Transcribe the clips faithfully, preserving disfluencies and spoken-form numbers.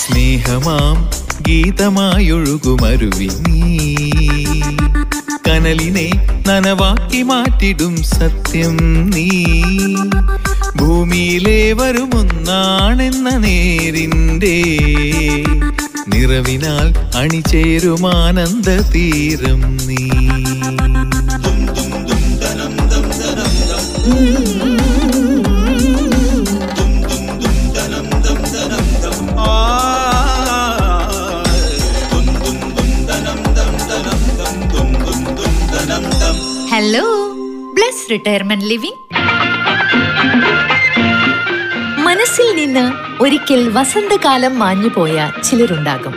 സ്നേഹമാം ഗീതമായൊഴുകുമരുവി നീ കനലിനെ നനവാക്കി മാറ്റിടും സത്യം നീ. ഭൂമിയിലെ വരുമൊന്നാണെന്ന നേരിൻ്റെ നിറവിനാൽ അണിചേരുമാനന്ദ തീരം നീ. Hello, bless retirement living. മനസ്സിൽ നിന്ന് ഒരിക്കൽ വസന്തകാലം മാഞ്ഞുപോയ ചിലരുണ്ടാകും.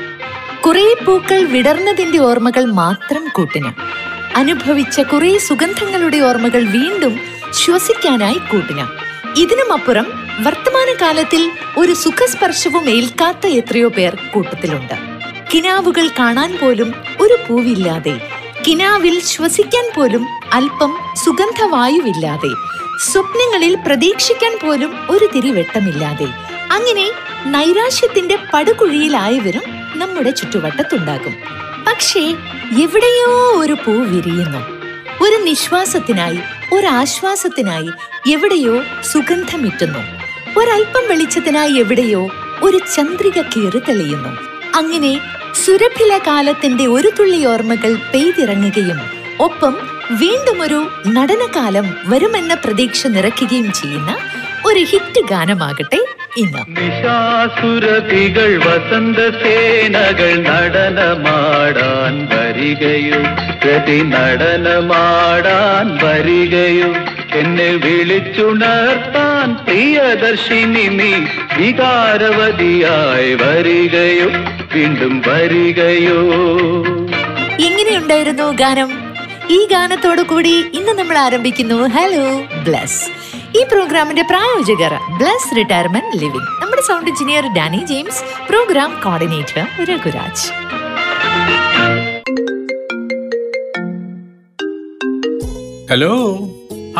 കുറെ പൂക്കൾ വിടർന്നതിന്റെ ഓർമ്മകൾ മാത്രം കൂട്ടിന്, അനുഭവിച്ച കുറെ സുഗന്ധങ്ങളുടെ ഓർമ്മകൾ വീണ്ടും ശ്വസിക്കാനായി കൂട്ടിന്. ഇതിനുമപ്പുറം വർത്തമാനകാലത്തിൽ ഒരു സുഖസ്പർശവും ഏൽക്കാത്ത എത്രയോ പേർ കൂട്ടത്തിലുണ്ട്. കിനാവുകൾ കാണാൻ പോലും ഒരു പൂവില്ലാതെ, കിനാവിൽ ശ്വസിക്കാൻ പോലും അല്പം സുഗന്ധവായുവില്ലാതെ, സ്വപ്നങ്ങളിൽ പ്രതീക്ഷിക്കാൻ പോലും ഒരു തിരിവെട്ടമില്ലാതെ, അങ്ങനെ നൈരാശ്യത്തിന്റെ പടുകുഴിയിലായവരും നമ്മുടെ ചുറ്റുവട്ടത്തുണ്ടാകും. പക്ഷേ എവിടെയോ ഒരു പൂ വിരിയുന്നു. ഒരു നിശ്വാസത്തിനായി, ഒരാശ്വാസത്തിനായി എവിടെയോ സുഗന്ധമിറ്റുന്നു. ഒരൽപ്പം വെളിച്ചത്തിനായി എവിടെയോ ഒരു ചന്ദ്രിക കീറി തെളിയുന്നു. അങ്ങനെ സുരഭില കാലത്തിന്റെ ഒരു തുള്ളി ഓർമ്മകൾ പെയ്തിറങ്ങുകയും ഒപ്പം വീണ്ടും ഒരു നടനകാലം വരുമെന്ന പ്രതീക്ഷ നിറയ്ക്കുകയും ചെയ്യുന്ന ഒരു ഹിറ്റ് ഗാനമാകട്ടെ ഇന്ന്. നിശാസുരഭികൾ വസന്തസേനകൾ നടനമാടാൻ വരികയോ, പ്രതി നടനമാടാൻ വരികയോ, എന്നെ വിളിച്ചുണർത്താൻ പ്രിയദർശിനി നീ വികാരവതിയായി വരികയോ, വീണ്ടും വരികയോ. എങ്ങനെയുണ്ടായിരുന്നു ഗാനം? ഈ ഗാനത്തോടു കൂടി ഇന്ന് നമ്മൾ ആരംഭിക്കുന്നു ഹലോ ബ്ലസ്. ഈ പ്രോഗ്രാമിന്റെ പ്രായോജകർ ബ്ലസ് റിട്ടയർമെന്റ് ലിവിംഗ്. നമ്മുടെ sound engineer Danny James, programme coordinator Raghuraj. Hello,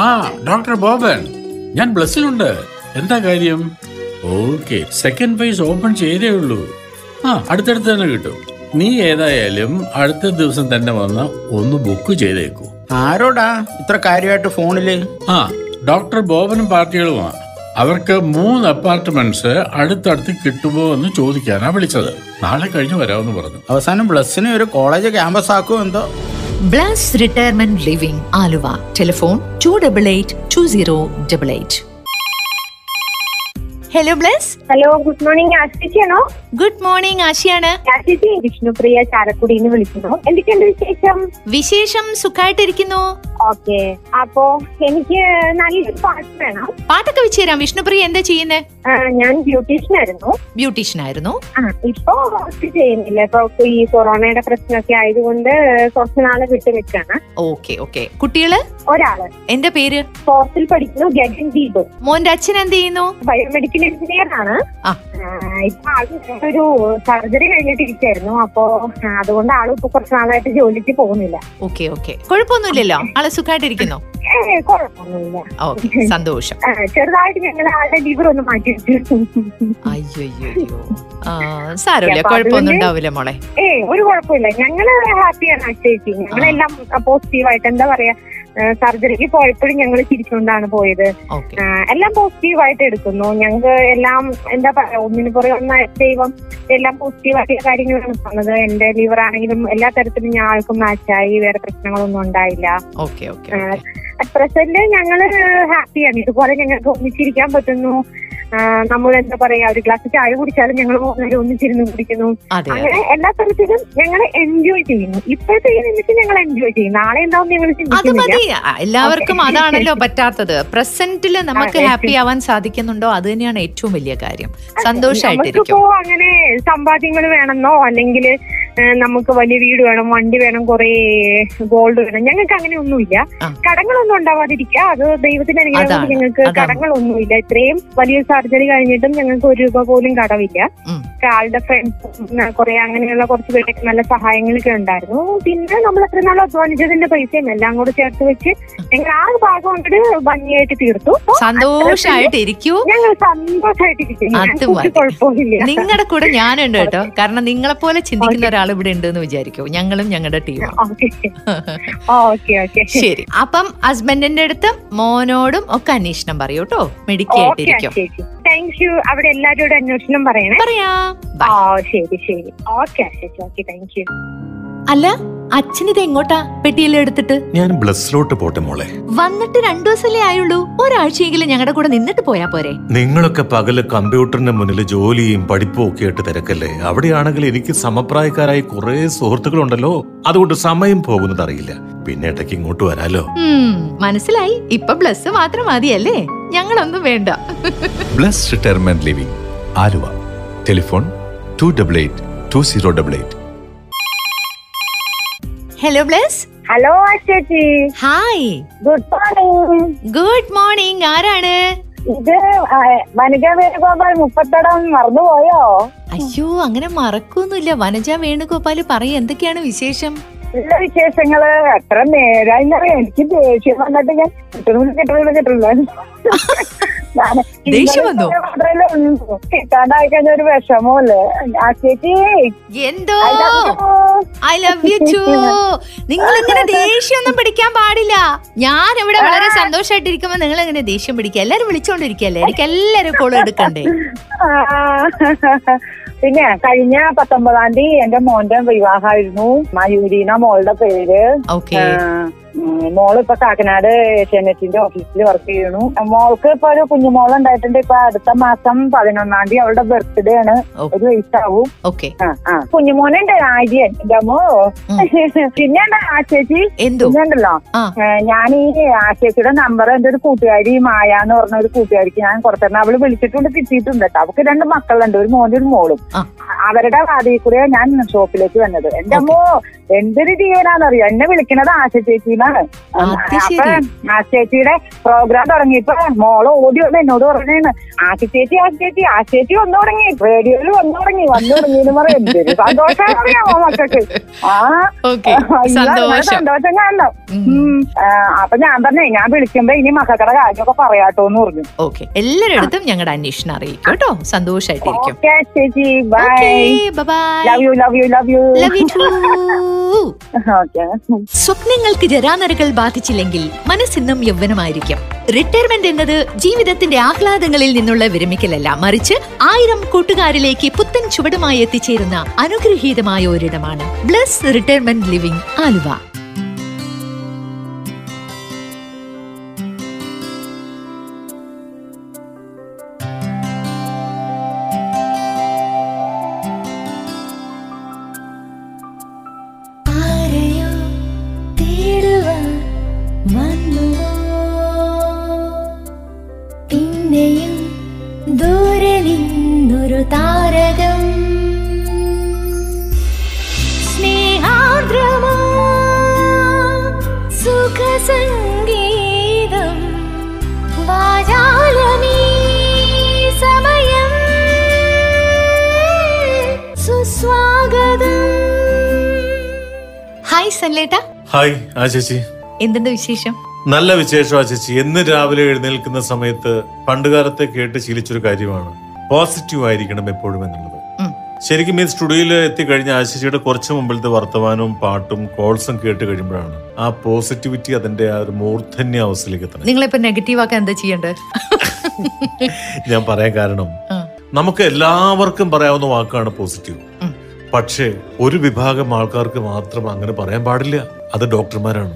ആ ഡോക്ടർ ബോബൻ, ഞാൻ ബ്ലസ്സിലുണ്ട്. എന്താ കാര്യം? ഓക്കെ, സെക്കൻഡ് ഫേസ് ഓപ്പൺ ചെയ്തേ ഉള്ളൂ. ആ, അടുത്തടുത്ത് തന്നെ കിട്ടും. നീ ഏതായാലും അടുത്ത ദിവസം തന്നെ വന്ന് ഒന്ന് ബുക്ക് ചെയ്തേക്കൂ. ആരോടാ ഇത്ര കാര്യമായിട്ട് ഫോണില്? ആ, ഡോക്ടർ ബോബനും പാർട്ടികളുമാണ്. അവർക്ക് മൂന്ന് അപ്പാർട്ട്മെന്റ്സ് അടുത്തടുത്ത് കിട്ടുമോ എന്ന് ചോദിക്കാനാ വിളിച്ചത്. നാളെ കഴിഞ്ഞ് വരാമെന്ന് പറഞ്ഞു. അവസാനം ബ്ലസ്സിനെ ഒരു കോളേജ് ക്യാമ്പസ് ആക്കോ എന്തോ. Bless retirement living Aluva. Telephone two double eight two zero double eight. Hello bless. Hello, good morning. ആശിയാണോ? ഗുഡ് മോർണിംഗ്, ആശിയാണ്. ആശിജി, വിഷ്ണുപ്രിയ ചാലക്കുടിന്ന് വിളിക്കുന്നു. എന്തൊക്കെയുണ്ട് വിശേഷം? വിശേഷം സുഖായിട്ടിരിക്കുന്നു. ഓക്കെ, അപ്പോ എനിക്ക് നല്ലൊരു പാട്ട് വേണം. പാട്ടൊക്കെ വെച്ച് തരാം. വിഷ്ണുപ്രിയ എന്താ ചെയ്യുന്നേ? ഞാൻ ബ്യൂട്ടീഷ്യൻ ആയിരുന്നു. ബ്യൂട്ടീഷ്യൻ ആയിരുന്നു ഇപ്പൊ വർക്ക് ചെയ്യുന്നില്ല. ഇപ്പൊ ഈ കൊറോണയുടെ പ്രശ്നമൊക്കെ ആയതുകൊണ്ട് കുറച്ചു നാളെ വിട്ടു നിൽക്കാണ്. Okay okay. കുട്ടികള്? ഒരാള് എന്റെ പേര് ഫോർത്തിൽ പഠിക്കുന്നു, ഗഗൻ ദീപ്. മോന്റെ അച്ഛൻ എന്ത് ചെയ്യുന്നു? ബയോമെഡിക്കൽ എഞ്ചിനീയർ ആണ്. ഇപ്പൊ ആള് ഒരു സർജറി കഴിഞ്ഞിട്ടിരിക്കായിരുന്നു. അപ്പൊ അതുകൊണ്ട് ആള് ഇപ്പൊ കുറച്ചു നാളായിട്ട് ജോലിക്ക് പോകുന്നില്ല. ഓക്കെ ഓക്കെ, കുഴപ്പമൊന്നുമില്ലല്ലോ. ആള് സുഖമായിട്ടിരിക്കുന്നു? സന്തോഷം. ചെറുതായിട്ട് ഞങ്ങൾ ആളുടെ ലിവർ ഒന്ന് മാറ്റി. അയ്യോ, സാരമില്ല, കുഴപ്പമൊന്നും ഉണ്ടാവില്ല മോളെ. ഏ, ഒരു കുഴപ്പമില്ല. ഞങ്ങള് ഹാപ്പിയാണ് അക്ഷയിച്ച്. ഞങ്ങളെല്ലാം പോസിറ്റീവായിട്ട്, എന്താ പറയാ, സർജറിക്ക് പോയപ്പോഴും ഞങ്ങൾ ചിരിച്ചുകൊണ്ടാണ് പോയത്. എല്ലാം പോസിറ്റീവായിട്ട് എടുക്കുന്നു. ഞങ്ങൾക്ക് എല്ലാം എന്താ പറയാ, ഒന്നിനു പുറകെ ഒന്നായ ദൈവം എല്ലാം പോസിറ്റീവായിട്ടുള്ള കാര്യങ്ങളാണ് പറഞ്ഞത്. എന്റെ ലിവർ ആണെങ്കിലും എല്ലാ തരത്തിലും ഞാൻ ആൾക്കും മാച്ചായി. വേറെ പ്രശ്നങ്ങളൊന്നും ഉണ്ടായില്ല. പ്രസന്റ് ഞങ്ങള് ഹാപ്പിയാണ്. ഇതുപോലെ ഞങ്ങൾക്ക് ഒന്നിച്ചിരിക്കാൻ പറ്റുന്നു. നമ്മൾ എന്താ പറയാ ഒരു ഗ്ലാസ് ചായ കുടിച്ചാലും ഞങ്ങൾ പോകുന്നവരും ഒന്നിച്ചിരുന്ന് കുടിക്കുന്നു. അങ്ങനെ എല്ലാ തരത്തിലും ഞങ്ങൾ എൻജോയ് ചെയ്യുന്നു. ഇപ്പോഴത്തെ നിമിഷം ഞങ്ങൾ എൻജോയ് ചെയ്യും. നാളെ എന്താവും ഞങ്ങൾ ചിന്തിക്കുന്നില്ല. എല്ലാവർക്കും അതാണല്ലോ പറ്റാത്തത്. പ്രസന്റില് നമുക്ക് ഹാപ്പി ആവാൻ സാധിക്കുന്നുണ്ടോ അത് തന്നെയാണ് ഏറ്റവും വലിയ കാര്യം. സന്തോഷമായിട്ടിരിക്കും. അങ്ങനെ സമ്പാദ്യങ്ങൾ വേണമെന്നോ അല്ലെങ്കിൽ നമുക്ക് വലിയ വീട് വേണം, വണ്ടി വേണം, കുറെ ഗോൾഡ് വേണം, ഞങ്ങൾക്ക് അങ്ങനെ ഒന്നുമില്ല. കടങ്ങളൊന്നും ഉണ്ടാവാതിരിക്കുക, അത് ദൈവത്തിന്റെ അനുഗ്രഹം. ഞങ്ങൾക്ക് കടങ്ങളൊന്നുമില്ല. ഇത്രയും വലിയ സർജറി കഴിഞ്ഞിട്ടും ഞങ്ങൾക്ക് ഒരു രൂപ പോലും കടവില്ല. ആളുടെ ഫ്രണ്ട്സ് കുറെ അങ്ങനെയുള്ള കുറച്ച് പേരൊക്കെ നല്ല സഹായങ്ങളൊക്കെ ഉണ്ടായിരുന്നു. പിന്നെ നമ്മൾ എത്ര നാളും അധ്വാനിച്ചതിന്റെ പൈസയും എല്ലാം കൂടെ ചേർത്ത് വെച്ച് ഞങ്ങൾ ആ ഭാഗം കൊണ്ട് ഭംഗിയായിട്ട് തീർത്തു. സന്തോഷമായിട്ടിരിക്കൂ. ഞങ്ങൾ സന്തോഷമായിട്ടിരിക്കും. നിങ്ങളുടെ കൂടെ ഞാനുണ്ട് കേട്ടോ. കാരണം നിങ്ങളെ പോലെ ചിന്തിക്കുന്ന ഒരാൾ ഇവിടെ ഉണ്ടെന്ന് വിചാരിക്കൂ. ഞങ്ങളും ഞങ്ങളുടെ ടീമും. ശരി, അപ്പം ഹസ്ബൻഡിന്റെ അടുത്തും മോനോടും ഒക്കെ അന്വേഷണം പറയൂ കേട്ടോ. മെഡിക്കൽ ആയിട്ടിരിക്കും. Thank you. അവിടെ എല്ലാവരോടും അന്വേഷണം പറയണേ. പറയാം. ശരി ശരി. Okay okay. Thank you. അല്ല, അച്ഛനിത് എങ്ങോട്ടാ പെട്ടിയിൽ എടുത്തിട്ട്? ഞാൻ ബ്ലസ്സിലോട്ട് പോട്ടെ മോളെ. വന്നിട്ട് രണ്ടു ദിവസമല്ലേ ആയുള്ളൂ. ഒരാഴ്ചയെങ്കിലും ഞങ്ങളുടെ കൂടെ നിന്നിട്ട് പോയാ പോരെ? നിങ്ങളൊക്കെ പകല് കമ്പ്യൂട്ടറിന്റെ മുന്നിൽ ജോലിയും പഠിപ്പും ഒക്കെ ആയിട്ട് തിരക്കല്ലേ. അവിടെയാണെങ്കിൽ എനിക്ക് സമപ്രായക്കാരായി കുറെ സുഹൃത്തുക്കളുണ്ടല്ലോ. അതുകൊണ്ട് സമയം പോകുന്നത് അറിയില്ല. പിന്നെ ഇടയ്ക്ക് ഇങ്ങോട്ട് വരാലോ. മനസ്സിലായി. ഇപ്പൊ ബ്ലസ് മാത്രം മതിയല്ലേ, ഞങ്ങളൊന്നും വേണ്ട. Bless retirement living Aluva. Telephone two double eight two zero double eight. Hello bless. Hello ചേച്ചി. Hi, good morning. Good morning. ആരാണ് ഇത്? വനജ വേണുഗോപാൽ മുപ്പത്തടം. മറന്നുപോയോ? അയ്യോ, അങ്ങനെ മറക്കൊന്നുമില്ല. വനജ വേണുഗോപാൽ, പറയ എന്തൊക്കെയാണ് വിശേഷം? എല്ലാ വിശേഷങ്ങള് എത്ര നേരായി അറിയാം. എനിക്ക് ദേഷ്യം വന്നിട്ട് ഞാൻ കിട്ടണ കിട്ടണ കിട്ടണല്ലോ കിട്ടാണ്ടായി കഴിഞ്ഞ ഒരു വിഷമല്ലേ. ആ ചേച്ചി എന്തോ ഐ ലവ് യു ടു. നിങ്ങൾ ഇങ്ങനെ ദേഷ്യമൊന്നും പിടിക്കാൻ പാടില്ല. ഞാൻ ഇവിടെ വളരെ സന്തോഷമായിട്ടിരിക്കുമ്പോ നിങ്ങൾ ഇങ്ങനെ ദേഷ്യം പിടിക്കുക. എല്ലാരും വിളിച്ചോണ്ടിരിക്കല്ലേ, എനിക്ക് എല്ലാരും കോൾ എടുക്കണ്ടേ. പിന്നെ കഴിഞ്ഞ പത്തൊമ്പതാം തീയതി എന്റെ മോന്റെ വിവാഹമായിരുന്നു. മയൂരീന മോളുടെ പേര്. മോളിപ്പോ കാക്കനാട് എച്ച് എൻ എച്ചിന്റെ ഓഫീസിൽ വർക്ക് ചെയ്യണു. മോൾക്ക് ഇപ്പൊ ഒരു കുഞ്ഞുമോൾ ഉണ്ടായിട്ടുണ്ട്. ഇപ്പൊ അടുത്ത മാസം പതിനൊന്നാം തീയതി അവളുടെ ബർത്ത്ഡേ ആണ്. ഒരു വയസ്സാവും. കുഞ്ഞുമോനുണ്ട്, ആര്യൻ. ഇതമോ പിന്നെ ആശേച്ചി ഉണ്ടല്ലോ. ഞാൻ ഈ ആശേച്ചിയുടെ നമ്പർ എന്റെ ഒരു കൂട്ടുകാരി മായ എന്ന് പറഞ്ഞ ഒരു കൂട്ടുകാരിക്ക് ഞാൻ കൊടുത്തിരുന്ന. അവള് വിളിച്ചിട്ടുണ്ട്, കിട്ടിയിട്ടുണ്ട് കേട്ടോ. അവൾക്ക് രണ്ട് മക്കളുണ്ട്, ഒരു മോനും ഒരു മോളും. അവരുടെ വാതിയിൽ കൂടെ ഞാൻ ഷോപ്പിലേക്ക് വന്നത്. എന്റെ അമ്മോ എന്തൊരു ജീവനാന്നറിയോ. എന്നെ വിളിക്കണത് ആശ ചേച്ചിന്നാണ്. അപ്പൊ ആശ ചേച്ചിയുടെ പ്രോഗ്രാം തുടങ്ങിയപ്പോ മോള് ഓടി വന്ന് എന്നോട് പറഞ്ഞാണ്, ആശ ചേച്ചി ആശ ചേച്ചി ആശ ചേച്ചി വന്നു തുടങ്ങി, റേഡിയോയില് വന്നു തുടങ്ങി വന്നു തുടങ്ങി എന്ന് പറയും. എന്തൊരു സന്തോഷം അറിയാമോ മക്കൾക്ക്. ആ സന്തോഷം കാണണം. അപ്പൊ ഞാൻ പറഞ്ഞേ, ഞാൻ വിളിക്കുമ്പോ ഇനി മക്കൾക്കടെ കാര്യമൊക്കെ പറയാട്ടോന്ന് പറഞ്ഞു. ഓക്കെ, എല്ലാരിടത്തും ഞങ്ങളുടെ അന്വേഷണം അറിയിക്കും കേട്ടോ. സന്തോഷായിട്ടിരിക്കും. ഓക്കെ ചേച്ചി, bye. Love you love you love you love you. സ്വപ്നങ്ങൾക്ക് ജരാനരകൾ ബാധിച്ചില്ലെങ്കിൽ മനസ്സിന്നും യൗവനമായിരിക്കും. റിട്ടയർമെന്റ് എന്നത് ജീവിതത്തിന്റെ ആഹ്ലാദങ്ങളിൽ നിന്നുള്ള വിരമിക്കലല്ല, മറിച്ച് ആയിരം കൂട്ടുകാരിലേക്ക് പുത്തൻ ചുവടുമായി എത്തിച്ചേരുന്ന അനുഗ്രഹീതമായ ഒരിടമാണ് ബ്ലസ് റിട്ടയർമെന്റ് ലിവിംഗ് ആലുവ. എന്തെന്താ വിശേഷം? നല്ല വിശേഷമാ ചേച്ചി. എന്ന് രാവിലെ എഴുന്നേൽക്കുന്ന സമയത്ത് പണ്ടുകാലത്തെ കേട്ട് ശീലിച്ചൊരു കാര്യമാണ് പോസിറ്റീവ് ആയിരിക്കണം എപ്പോഴും എന്നുള്ളത്. ശരിക്കും ഈ സ്റ്റുഡിയോയിൽ എത്തിക്കഴിഞ്ഞ ആശിച്ചിയുടെ കുറച്ച് മുമ്പിലത്തെ വർത്തമാനവും പാട്ടും കോൾസും കേട്ട് കഴിയുമ്പോഴാണ് ആ പോസിറ്റിവിറ്റി അതിന്റെ ആ ഒരു മൂർധന്യ അവസ്ഥയിലേക്ക് എത്തുന്നത്. നിങ്ങളിപ്പോ നെഗറ്റീവ് ആക്കാൻ എന്താ ചെയ്യേണ്ടത്? ഞാൻ പറയാൻ കാരണം, നമുക്ക് എല്ലാവർക്കും പറയാവുന്ന വാക്കാണ് പോസിറ്റീവ്. പക്ഷേ ഒരു വിഭാഗം ആൾക്കാർക്ക് മാത്രം അങ്ങനെ പറയാൻ പാടില്ല. അത് ഡോക്ടർമാരാണ്.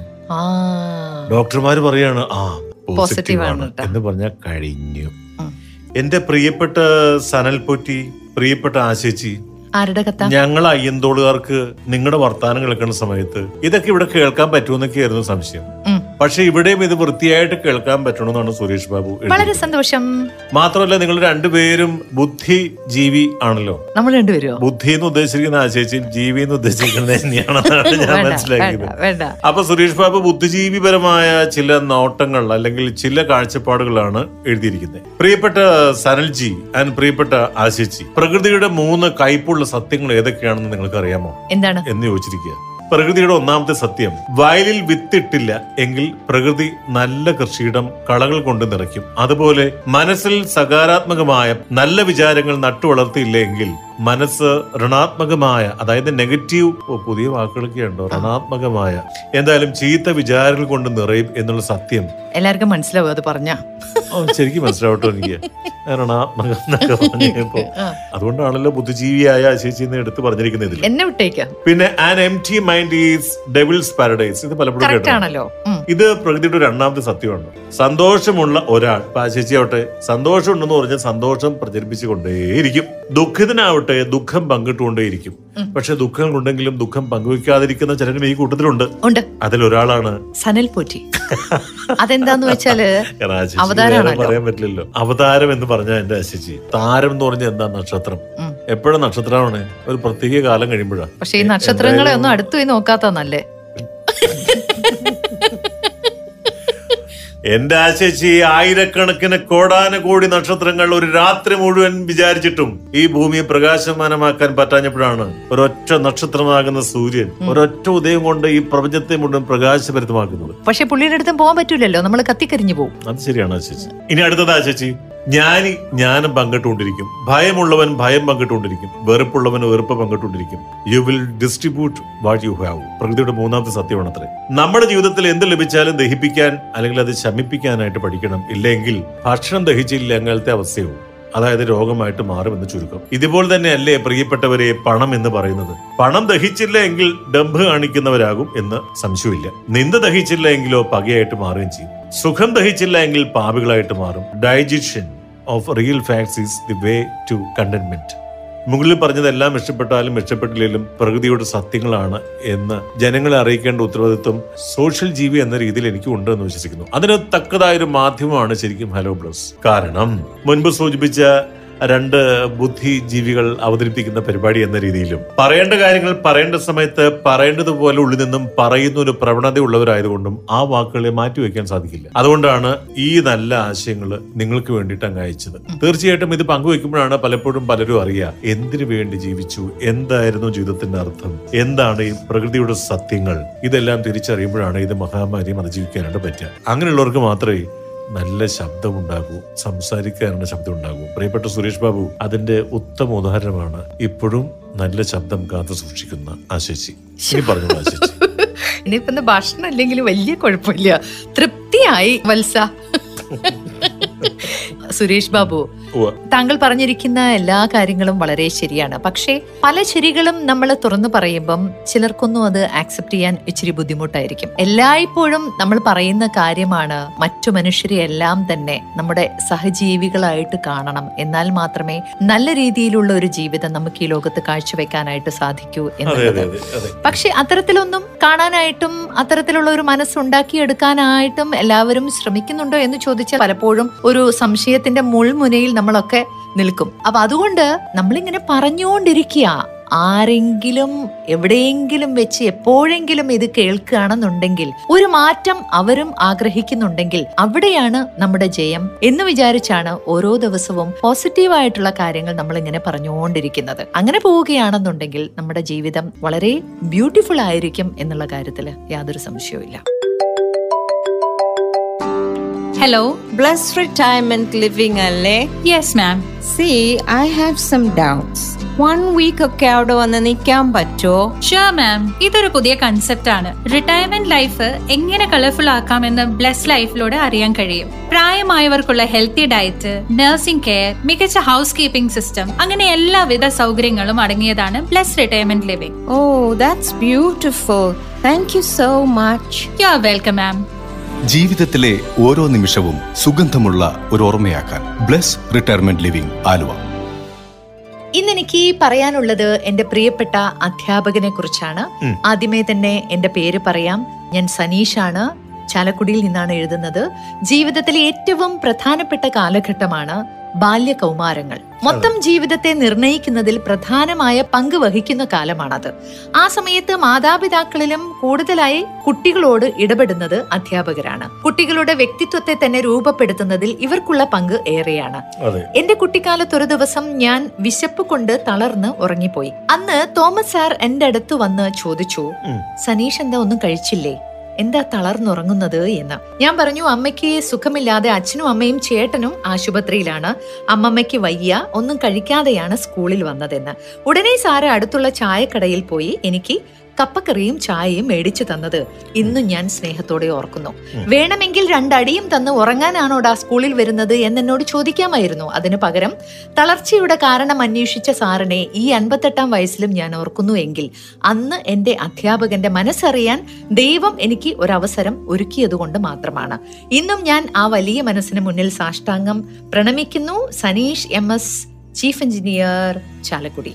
ഡോക്ടർമാര് പറയാണ് ആ പോസിറ്റീവ് ആണ് എന്ന് പറഞ്ഞാൽ കഴിഞ്ഞു. എന്റെ പ്രിയപ്പെട്ട സനൽപൊറ്റി, പ്രിയപ്പെട്ട ആശേച്ചി, ഞങ്ങൾ അയ്യന്തോളുകാർക്ക് നിങ്ങളുടെ വർത്താനം കേൾക്കുന്ന സമയത്ത് ഇതൊക്കെ ഇവിടെ കേൾക്കാൻ പറ്റുമെന്നൊക്കെയായിരുന്നു സംശയം. പക്ഷെ ഇവിടെയും ഇത് വൃത്തിയായിട്ട് കേൾക്കാൻ പറ്റണമെന്നാണ് സുരേഷ് ബാബു. വളരെ സന്തോഷം. മാത്രമല്ല നിങ്ങൾ രണ്ടുപേരും ബുദ്ധി ജീവി ആണല്ലോ. നമ്മൾ രണ്ടുപേരും ബുദ്ധി എന്ന് ഉദ്ദേശിക്കുന്ന ആശേച്ചി, ജീവി എന്ന് ഉദ്ദേശിക്കുന്നത് തന്നെയാണെന്നാണ് ഞാൻ മനസ്സിലാക്കിയത്. അപ്പൊ സുരേഷ് ബാബു ബുദ്ധിജീവിപരമായ ചില നോട്ടങ്ങൾ അല്ലെങ്കിൽ ചില കാഴ്ചപ്പാടുകളാണ് എഴുതിയിരിക്കുന്നത്. പ്രിയപ്പെട്ട സനൽജി ആൻഡ് പ്രിയപ്പെട്ട ആശേച്ചി, പ്രകൃതിയുടെ മൂന്ന് കയ്പുള്ള സത്യങ്ങൾ ഏതൊക്കെയാണെന്ന് നിങ്ങൾക്ക് അറിയാമോ എന്താണ് എന്ന് ചോദിച്ചിരിക്കുക. പ്രകൃതിയുടെ ഒന്നാമത്തെ സത്യം, വയലിൽ വിത്തിട്ടില്ല എങ്കിൽ പ്രകൃതി നല്ല കൃഷിയിടം കളകൾ കൊണ്ട് നിറയ്ക്കും. അതുപോലെ മനസ്സിൽ സകാരാത്മകമായ നല്ല വിചാരങ്ങൾ നട്ടുവളർത്തിയില്ല എങ്കിൽ മനസ്സ് ഋണാത്മകമായ, അതായത് നെഗറ്റീവ്, പുതിയ വാക്കുകളൊക്കെ ഉണ്ടോ, ഋണാത്മകമായ എന്തായാലും ചീത്ത വിചാരങ്ങൾ കൊണ്ട് നിറയും എന്നുള്ള സത്യം എല്ലാവർക്കും മനസ്സിലാവും. അത് പറഞ്ഞ ശരിക്കും മനസ്സിലാവട്ടോ എനിക്ക്. ഋണാത്മകം എന്നൊക്കെ പറഞ്ഞപ്പോ അതുകൊണ്ടാണല്ലോ ബുദ്ധിജീവിയായ ആശേഷിന്ന് എടുത്ത് പറഞ്ഞിരിക്കുന്നത്. എന്നെ വിട്ടേക്കാം. പിന്നെ an empty mind is devil's paradise, ഇത് പലപ്പോഴും കേട്ടാണല്ലോ. ഇത് പ്രകൃതിയുടെ ഒരു രണ്ടാമത്തെ സത്യമാണ്. സന്തോഷമുള്ള ഒരാൾ, ആശേഷിയാവട്ടെ, സന്തോഷം ഉണ്ടെന്ന് പറഞ്ഞാൽ സന്തോഷം പ്രചരിപ്പിച്ചു കൊണ്ടേയിരിക്കും. ദുഃഖിതനാവട്ടെ ദുഃഖം പങ്കിട്ടുകൊണ്ടേയിരിക്കും. പക്ഷെ ദുഃഖങ്ങൾ ഉണ്ടെങ്കിലും ദുഃഖം പങ്കുവെക്കാതിരിക്കുന്ന ചിലരും ഈ കൂട്ടത്തിലുണ്ട്. അതിലൊരാളാണ് സനൽ പോറ്റി. അതെന്താന്ന് വെച്ചാല് പറയാൻ പറ്റില്ലല്ലോ. അവതാരം എന്ന് പറഞ്ഞാൽ എന്റെ ആശേച്ചി, താരം എന്ന് പറഞ്ഞാൽ എന്താ, നക്ഷത്രം. എപ്പോഴും നക്ഷത്രമാണ്, ഒരു പ്രത്യേക കാലം കഴിയുമ്പോഴാണ്. പക്ഷെ ഈ നക്ഷത്രങ്ങളെ ഒന്നും അടുത്തുപോയി നോക്കാത്തല്ലേ. എന്റെ ആശേച്ചി, ആയിരക്കണക്കിന് കോടാനുകോടി നക്ഷത്രങ്ങൾ ഒരു രാത്രി മുഴുവൻ വിചാരിച്ചിട്ടും ഈ ഭൂമിയെ പ്രകാശമാനമാക്കാൻ പറ്റാഞ്ഞപ്പോഴാണ് ഒരൊറ്റ നക്ഷത്രമാകുന്ന സൂര്യൻ ഒരൊറ്റ ഉദയം കൊണ്ട് ഈ പ്രപഞ്ചത്തെ മുഴുവൻ പ്രകാശഭരിതമാക്കുന്നത്. പക്ഷെ പുള്ളിയുടെ അടുത്തും പോകാൻ പറ്റൂലല്ലോ, നമ്മൾ കത്തിക്കരിഞ്ഞു പോകും. അത് ശരിയാണ് ആശേച്ചി. ഇനി അടുത്തത് ആശേച്ചി, ജ്ഞാനി ജ്ഞാനം പങ്കിട്ടുകൊണ്ടിരിക്കും, ഭയമുള്ളവൻ ഭയം പങ്കിട്ടുകൊണ്ടിരിക്കും, വെറുപ്പുള്ളവൻ വെറുപ്പ് പങ്കിട്ടുകൊണ്ടിരിക്കും. You will distribute what you have. പ്രകൃതിയുടെ മൂന്നാമത്തെ സത്യമാണ് അത്രേ. നമ്മുടെ ജീവിതത്തിൽ എന്ത് ലഭിച്ചാലും ദഹിപ്പിക്കാൻ അല്ലെങ്കിൽ അത് ശമിപ്പിക്കാനായിട്ട് പഠിക്കണം. ഇല്ലെങ്കിൽ ഭക്ഷണം ദഹിച്ചില്ല അങ്ങനത്തെ അവസ്ഥയാവും, അതായത് രോഗമായിട്ട് മാറുമെന്ന് ചുരുക്കം. ഇതുപോലെ തന്നെയല്ലേ പ്രിയപ്പെട്ടവരെ പണം എന്ന് പറയുന്നത്. പണം ദഹിച്ചില്ല എങ്കിൽ ഡംഭ് കാണിക്കുന്നവരാകും എന്ന് സംശയമില്ല. നിന്ദ ദഹിച്ചില്ല എങ്കിലോ പകയായിട്ട് മാറുകയും ചെയ്യും. സുഖം ദഹിച്ചില്ല എങ്കിൽ പാപികളായിട്ട് മാറും. Digestion of real facts is the way to contentment. മുകളിൽ പറഞ്ഞതെല്ലാം ഇഷ്ടപ്പെട്ടാലും ഇഷ്ടപ്പെട്ടില്ലെങ്കിലും പ്രകൃതിയുടെ സത്യങ്ങളാണ് എന്ന് ജനങ്ങളെ അറിയിക്കേണ്ട ഉത്തരവാദിത്വം സോഷ്യൽ ജീവി എന്ന രീതിയിൽ എനിക്ക് ഉണ്ടെന്ന് വിശ്വസിക്കുന്നു. അതിന് തക്കതായൊരു മാധ്യമമാണ് ശരിക്കും ഹലോ ബ്ലസ്. കാരണം മുൻപ് സൂചിപ്പിച്ച രണ്ട് ബുദ്ധിജീവികൾ അവതരിപ്പിക്കുന്ന പരിപാടി എന്ന രീതിയിലും പറയേണ്ട കാര്യങ്ങൾ പറയേണ്ട സമയത്ത് പറയേണ്ടതുപോലെ ഉള്ളിൽ നിന്നും പറയുന്ന ഒരു പ്രവണതയുള്ളവരായതുകൊണ്ടും ആ വാക്കുകളെ മാറ്റിവെക്കാൻ സാധിക്കില്ല. അതുകൊണ്ടാണ് ഈ നല്ല ആശയങ്ങൾ നിങ്ങൾക്ക് വേണ്ടിയിട്ട് അങ്ങ് അയച്ചത്. തീർച്ചയായിട്ടും ഇത് പങ്കുവെക്കുമ്പോഴാണ് പലപ്പോഴും പലരും അറിയുക എന്തിനു വേണ്ടി ജീവിച്ചു, എന്തായിരുന്നു ജീവിതത്തിന്റെ അർത്ഥം, എന്താണ് ഈ പ്രകൃതിയുടെ സത്യങ്ങൾ. ഇതെല്ലാം തിരിച്ചറിയുമ്പോഴാണ് ഇത് മഹാമാരിയും അതിജീവിക്കാനായിട്ട് പറ്റുക. അങ്ങനെയുള്ളവർക്ക് മാത്രമേ നല്ല ശബ്ദമുണ്ടാകൂ, സംസാരിക്കാനുള്ള ശബ്ദം ഉണ്ടാകൂ. പ്രിയപ്പെട്ട സുരേഷ് ബാബു അതിന്റെ ഉത്തമ ഉദാഹരണമാണ് ഇപ്പോഴും നല്ല ശബ്ദം കാത്തു സൂക്ഷിക്കുന്ന ആശേച്ചി. ഇനി പറഞ്ഞോളൂ ആശേച്ചി. ഇനിയിപ്പോ ഭക്ഷണം ഇല്ലെങ്കിൽ വലിയ കുഴപ്പമില്ല. തൃപ്തിയായി വത്സ. സുരേഷ് ബാബു, താങ്കൾ പറഞ്ഞിരിക്കുന്ന എല്ലാ കാര്യങ്ങളും വളരെ ശരിയാണ്. പക്ഷേ പല ശരികളും നമ്മൾ തുറന്നു പറയുമ്പം ചിലർക്കൊന്നും അത് ആക്സെപ്റ്റ് ചെയ്യാൻ ഇച്ചിരി ബുദ്ധിമുട്ടായിരിക്കും. എല്ലായ്പ്പോഴും നമ്മൾ പറയുന്ന കാര്യമാണ് മറ്റു മനുഷ്യരെല്ലാം തന്നെ നമ്മുടെ സഹജീവികളായിട്ട് കാണണം, എന്നാൽ മാത്രമേ നല്ല രീതിയിലുള്ള ഒരു ജീവിതം നമുക്ക് ഈ ലോകത്ത് കാഴ്ചവെക്കാനായിട്ട് സാധിക്കൂ എന്നുള്ളത്. പക്ഷെ അത്തരത്തിലൊന്നും കാണാനായിട്ടും അത്തരത്തിലുള്ള ഒരു മനസ്സുണ്ടാക്കിയെടുക്കാനായിട്ടും എല്ലാവരും ശ്രമിക്കുന്നുണ്ടോ എന്ന് ചോദിച്ചാൽ പലപ്പോഴും ഒരു സംശയത്തിന്റെ മുൾമുനയിൽ നമ്മളൊക്കെ നിൽക്കും. അപ്പൊ അതുകൊണ്ട് നമ്മളിങ്ങനെ പറഞ്ഞുകൊണ്ടിരിക്കുക. ആരെങ്കിലും എവിടെയെങ്കിലും വെച്ച് എപ്പോഴെങ്കിലും ഇത് കേൾക്കുകയാണെന്നുണ്ടെങ്കിൽ, ഒരു മാറ്റം അവരും ആഗ്രഹിക്കുന്നുണ്ടെങ്കിൽ അവിടെയാണ് നമ്മുടെ ജയം എന്ന് വിചാരിച്ചാണ് ഓരോ ദിവസവും പോസിറ്റീവായിട്ടുള്ള കാര്യങ്ങൾ നമ്മളിങ്ങനെ പറഞ്ഞുകൊണ്ടിരിക്കുന്നത്. അങ്ങനെ പോവുകയാണെന്നുണ്ടെങ്കിൽ നമ്മുടെ ജീവിതം വളരെ ബ്യൂട്ടിഫുൾ ആയിരിക്കും എന്നുള്ള കാര്യത്തിൽ യാതൊരു സംശയവും ഇല്ല. Hello, blessed retirement living alle. Yes ma'am. See, I have some doubts. One week ഒക്കെ അവിടെ വന്ന് നിൽക്കാൻ പറ്റുമോ? Sure ma'am. ഇതൊരു പുതിയ കൺസെപ്റ്റ് ആണ്. റിട്ടയർമെന്റ് ലൈഫ് എങ്ങനെ കളർഫുൾ ആക്കാമെന്ന് ബ്ലെസ് ലൈഫിലൂടെ അറിയാൻ കഴിയും. പ്രായമായവർക്കുള്ള ഹെൽത്തി ഡയറ്റ്, നഴ്സിംഗ് കെയർ, മികച്ച ഹൗസ് കീപ്പിംഗ് സിസ്റ്റം, അങ്ങനെ എല്ലാവിധ സൗകര്യങ്ങളും അടങ്ങിയതാണ് bless retirement living. Oh, that's beautiful. Thank you so much. You're welcome ma'am. ജീവിതത്തിലെ ഓരോ നിമിഷവും സുഗന്ധമുള്ള ഒരു ഓർമ്മയാക്കാൻ ബ്ലെസ് റിട്ടയർമെന്റ് ലിവിംഗ് ആലുവ. ഇന്നെനിക്ക് പറയാനുള്ളത് എന്റെ പ്രിയപ്പെട്ട അധ്യാപകനെ കുറിച്ചാണ്. ആദ്യമേ തന്നെ എന്റെ പേര് പറയാം. ഞാൻ സനീഷാണ്, ചാലക്കുടിയിൽ നിന്നാണ് എഴുതുന്നത്. ജീവിതത്തിലെ ഏറ്റവും പ്രധാനപ്പെട്ട കാലഘട്ടമാണ് ബാല്യകൗമാരങ്ങൾ. മൊത്തം ജീവിതത്തെ നിർണയിക്കുന്നതിൽ പ്രധാനമായ പങ്ക് വഹിക്കുന്ന കാലമാണത്. ആ സമയത്ത് മാതാപിതാക്കളിലും കൂടുതലായി കുട്ടികളോട് ഇടപെടുന്നത് അധ്യാപകരാണ്. കുട്ടികളുടെ വ്യക്തിത്വത്തെ തന്നെ രൂപപ്പെടുത്തുന്നതിൽ ഇവർക്കുള്ള പങ്ക് ഏറെയാണ്. എന്റെ കുട്ടിക്കാലത്തൊരു ദിവസം ഞാൻ വിശപ്പ് കൊണ്ട് തളർന്ന് ഉറങ്ങിപ്പോയി. അന്ന് തോമസ് സാർ എന്റെ അടുത്ത് വന്ന് ചോദിച്ചു, സനീഷ് എന്താ ഒന്നും കഴിച്ചില്ലേ, എന്താ തളർന്നുറങ്ങുന്നത് എന്ന്. ഞാൻ പറഞ്ഞു, അമ്മയ്ക്ക് സുഖമില്ലാതെ അച്ഛനും അമ്മയും ചേട്ടനും ആശുപത്രിയിലാണ്, അമ്മമ്മയ്ക്ക് വയ്യ, ഒന്നും കഴിക്കാതെയാണ് സ്കൂളിൽ വന്നതെന്ന്. ഉടനെ സാറ് അടുത്തുള്ള ചായക്കടയിൽ പോയി എനിക്ക് കപ്പക്കറിയും ചായയും മേടിച്ചു തന്നത് ഇന്നും ഞാൻ സ്നേഹത്തോടെ ഓർക്കുന്നു. വേണമെങ്കിൽ രണ്ടടിയും തന്ന് ഉറങ്ങാനാണോടാ സ്കൂളിൽ വരുന്നത് എന്നെന്നോട് ചോദിക്കാമായിരുന്നു. അതിനു പകരം തളർച്ചയുടെ കാരണം അന്വേഷിച്ച സാറിനെ ഈ അൻപത്തെട്ടാം വയസ്സിലും ഞാൻ ഓർക്കുന്നു. എങ്കിൽ അന്ന് എന്റെ അധ്യാപകന്റെ മനസ്സറിയാൻ ദൈവം എനിക്ക് ഒരവസരം ഒരുക്കിയതുകൊണ്ട് മാത്രമാണ്. ഇന്നും ഞാൻ ആ വലിയ മനസ്സിന് മുന്നിൽ സാഷ്ടാംഗം പ്രണമിക്കുന്നു. Saneesh M S, chief engineer, Chalakudy.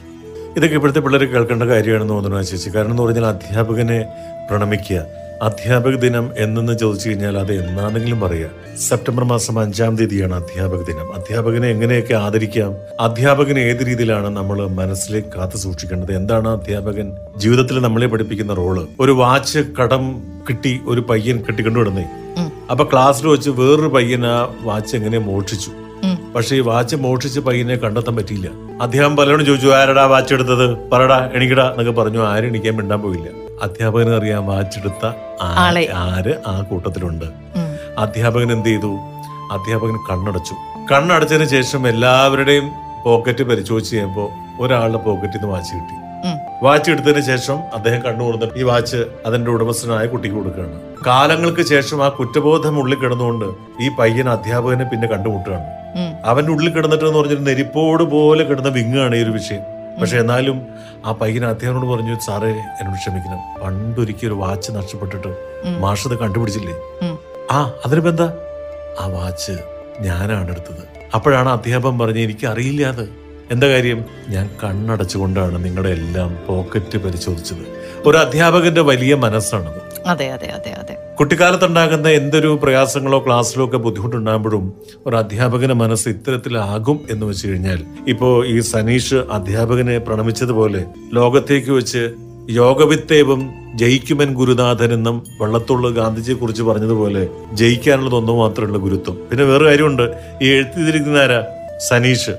ഇതൊക്കെ ഇപ്പോഴത്തെ പിള്ളേർ കേൾക്കേണ്ട കാര്യമാണെന്ന് തോന്നുന്നു ചേച്ചി. കാരണം എന്ന് പറഞ്ഞാൽ അധ്യാപകനെ പ്രണമിക്കുക. അധ്യാപക ദിനം എന്നു ചോദിച്ചു കഴിഞ്ഞാൽ അത് എന്നാണെങ്കിലും പറയുക. സെപ്റ്റംബർ മാസം അഞ്ചാം തീയതിയാണ് അധ്യാപക ദിനം. അധ്യാപകനെ എങ്ങനെയൊക്കെ ആദരിക്കാം, അധ്യാപകനെ ഏത് രീതിയിലാണ് നമ്മൾ മനസ്സിലേക്ക് കാത്തു സൂക്ഷിക്കേണ്ടത്, എന്താണ് അധ്യാപകൻ ജീവിതത്തിൽ നമ്മളെ പഠിപ്പിക്കുന്ന റോള്. ഒരു വാച്ച് കടം കിട്ടി ഒരു പയ്യൻ കെട്ടിക്കൊണ്ടുവിടുന്നേ, അപ്പൊ ക്ലാസ്സിൽ വെച്ച് വേറൊരു പയ്യൻ ആ വാച്ച് എങ്ങനെ മോഷ്ടിച്ചു. പക്ഷെ ഈ വാച്ച് മോഷ്ടിച്ച പയ്യനെ കണ്ടെത്താൻ പറ്റിയില്ല. അദ്ദേഹം പലരോടും ചോദിച്ചു, ആരടാ വാച്ച് എടുത്തത്, പറടാ എണിക്കടാ എന്നൊക്കെ പറഞ്ഞു. ആരും എണിക്കാൻ മിണ്ടാൻ പോയില്ല. അധ്യാപകന് അറിയാം വാച്ചെടുത്ത ആര് ആ കൂട്ടത്തിലുണ്ട്. അധ്യാപകൻ എന്ത് ചെയ്തു? അധ്യാപകൻ കണ്ണടച്ചു. കണ്ണടച്ചതിന് ശേഷം എല്ലാവരുടെയും പോക്കറ്റ് പരിശോധിച്ച് ചെയ്യുമ്പോൾ ഒരാളുടെ പോക്കറ്റിൽ നിന്ന് വാച്ച് കിട്ടി. വാച്ച് എടുത്തതിന് ശേഷം അദ്ദേഹം കണ്ണു കൊടുത്തിട്ട് ഈ വാച്ച് അതിന്റെ ഉടമസ്ഥനായ കുട്ടിക്ക് കൊടുക്കുകയാണ്. കാലങ്ങൾക്ക് ശേഷം ആ കുറ്റബോധം ഉള്ളിൽ കിടന്നുകൊണ്ട് ഈ പയ്യൻ അധ്യാപകനെ പിന്നെ കണ്ടുമുട്ടുകയാണ്. അവന്റെ ഉള്ളിൽ കിടന്നിട്ടെന്ന് പറഞ്ഞൊരു നെരിപ്പോട് പോലെ കിടന്ന വിങ്ങാണ് ഈ ഒരു വിഷയം. പക്ഷെ എന്നാലും ആ പയ്യൻ അധ്യാപകനോട് പറഞ്ഞു, സാറേ എന്നോട് ക്ഷമിക്കണം, പണ്ടൊരിക്കൽ ഒരു വാച്ച് നഷ്ടപ്പെട്ടിട്ട് മാഷത് കണ്ടുപിടിച്ചില്ലേ, ആ അതിനിപ്പോ എന്താ, ആ വാച്ച് ഞാനാണ് എടുത്തത്. അപ്പോഴാണ് അധ്യാപകൻ പറഞ്ഞത്, എനിക്ക് അറിയില്ലാതെ എന്താ കാര്യം, ഞാൻ കണ്ണടച്ചുകൊണ്ടാണ് നിങ്ങളുടെ എല്ലാം പോക്കറ്റ് പരിശോധിച്ചത്. ഒരു അധ്യാപകന്റെ വലിയ മനസ്സാണത്. അതെ അതെ അതെ അതെ കുട്ടിക്കാലത്തുണ്ടാകുന്ന എന്തൊരു പ്രയാസങ്ങളോ ക്ലാസ്സിലോ ഒക്കെ ബുദ്ധിമുട്ടുണ്ടാകുമ്പോഴും ഒരു അധ്യാപകന്റെ മനസ്സ് ഇത്തരത്തിലാകും എന്ന് വെച്ച് കഴിഞ്ഞാൽ, ഇപ്പോ ഈ സനീഷ് അധ്യാപകനെ പ്രണമിച്ചതുപോലെ ലോകത്തേക്ക് വെച്ച് യോഗവിത്തേവും ജയിക്കുമൻ ഗുരുനാഥൻ എന്നും വള്ളത്തോള് ഗാന്ധിജിയെ കുറിച്ച് പറഞ്ഞതുപോലെ ജയിക്കാനുള്ളതൊന്നു മാത്രമുള്ള ഗുരുത്വം. പിന്നെ വേറെ കാര്യമുണ്ട്, ഈ എഴുത്തിരിക്കുന്ന ആരാ, സനീഷ്.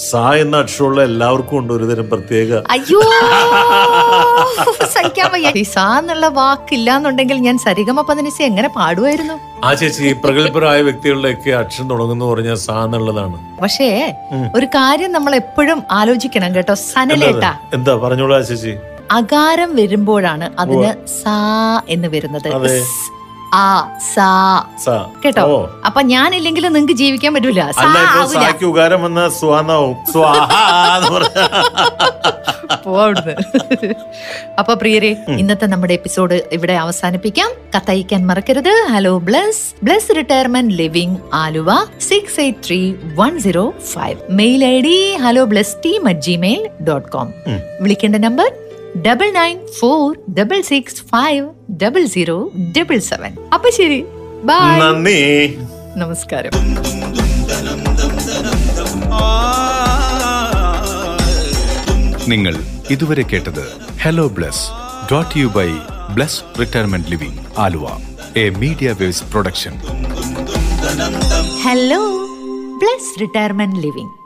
സ എന്ന അക്ഷരമുള്ള എല്ലാവർക്കും ഉണ്ട് ഒരുതരം പ്രത്യേക. അയ്യോ സഹിക്കാൻ വയ്യ, സ എന്നുള്ള വാക്കില്ലാന്നുണ്ടെങ്കിൽ ഞാൻ സരിഗമ പതനിസ എങ്ങനെ പാടുമായിരുന്നു. ആ ചേച്ചി, പ്രഗത്ഭരായ വ്യക്തികളുടെ ഒക്കെ അക്ഷരം തുടങ്ങുന്നു പറഞ്ഞാൽ സ എന്നുള്ളതാണ്. പക്ഷേ ഒരു കാര്യം നമ്മൾ എപ്പോഴും ആലോചിക്കണം കേട്ടോ സനലേട്ടാ. എന്താ പറഞ്ഞോളൂ ചേച്ചി. അകാരം വരുമ്പോഴാണ് അതിന് സ എന്ന് വരുന്നത് കേട്ടോ. അപ്പൊ ഞാനില്ലെങ്കിലും നിങ്ങക്ക് ജീവിക്കാൻ പറ്റൂല. അപ്പൊ പ്രിയരെ, ഇന്നത്തെ നമ്മുടെ എപ്പിസോഡ് ഇവിടെ അവസാനിപ്പിക്കാം. കത്തയക്കാൻ മറക്കരുത്. Hello Bless, Bless retirement living Aluva six eight three one zero five. Mail I D hello Bless team at Gmail dot com. വിളിക്കേണ്ട number double nine four double six five double zero double seven. അപ്പൊ ശരി, bye, നന്ദി, നമസ്കാരം. നിങ്ങൾ ഇതുവരെ കേട്ടത് hello Bless brought to you by Bless retirement living Aluva, a media waves production. Hello bless retirement living.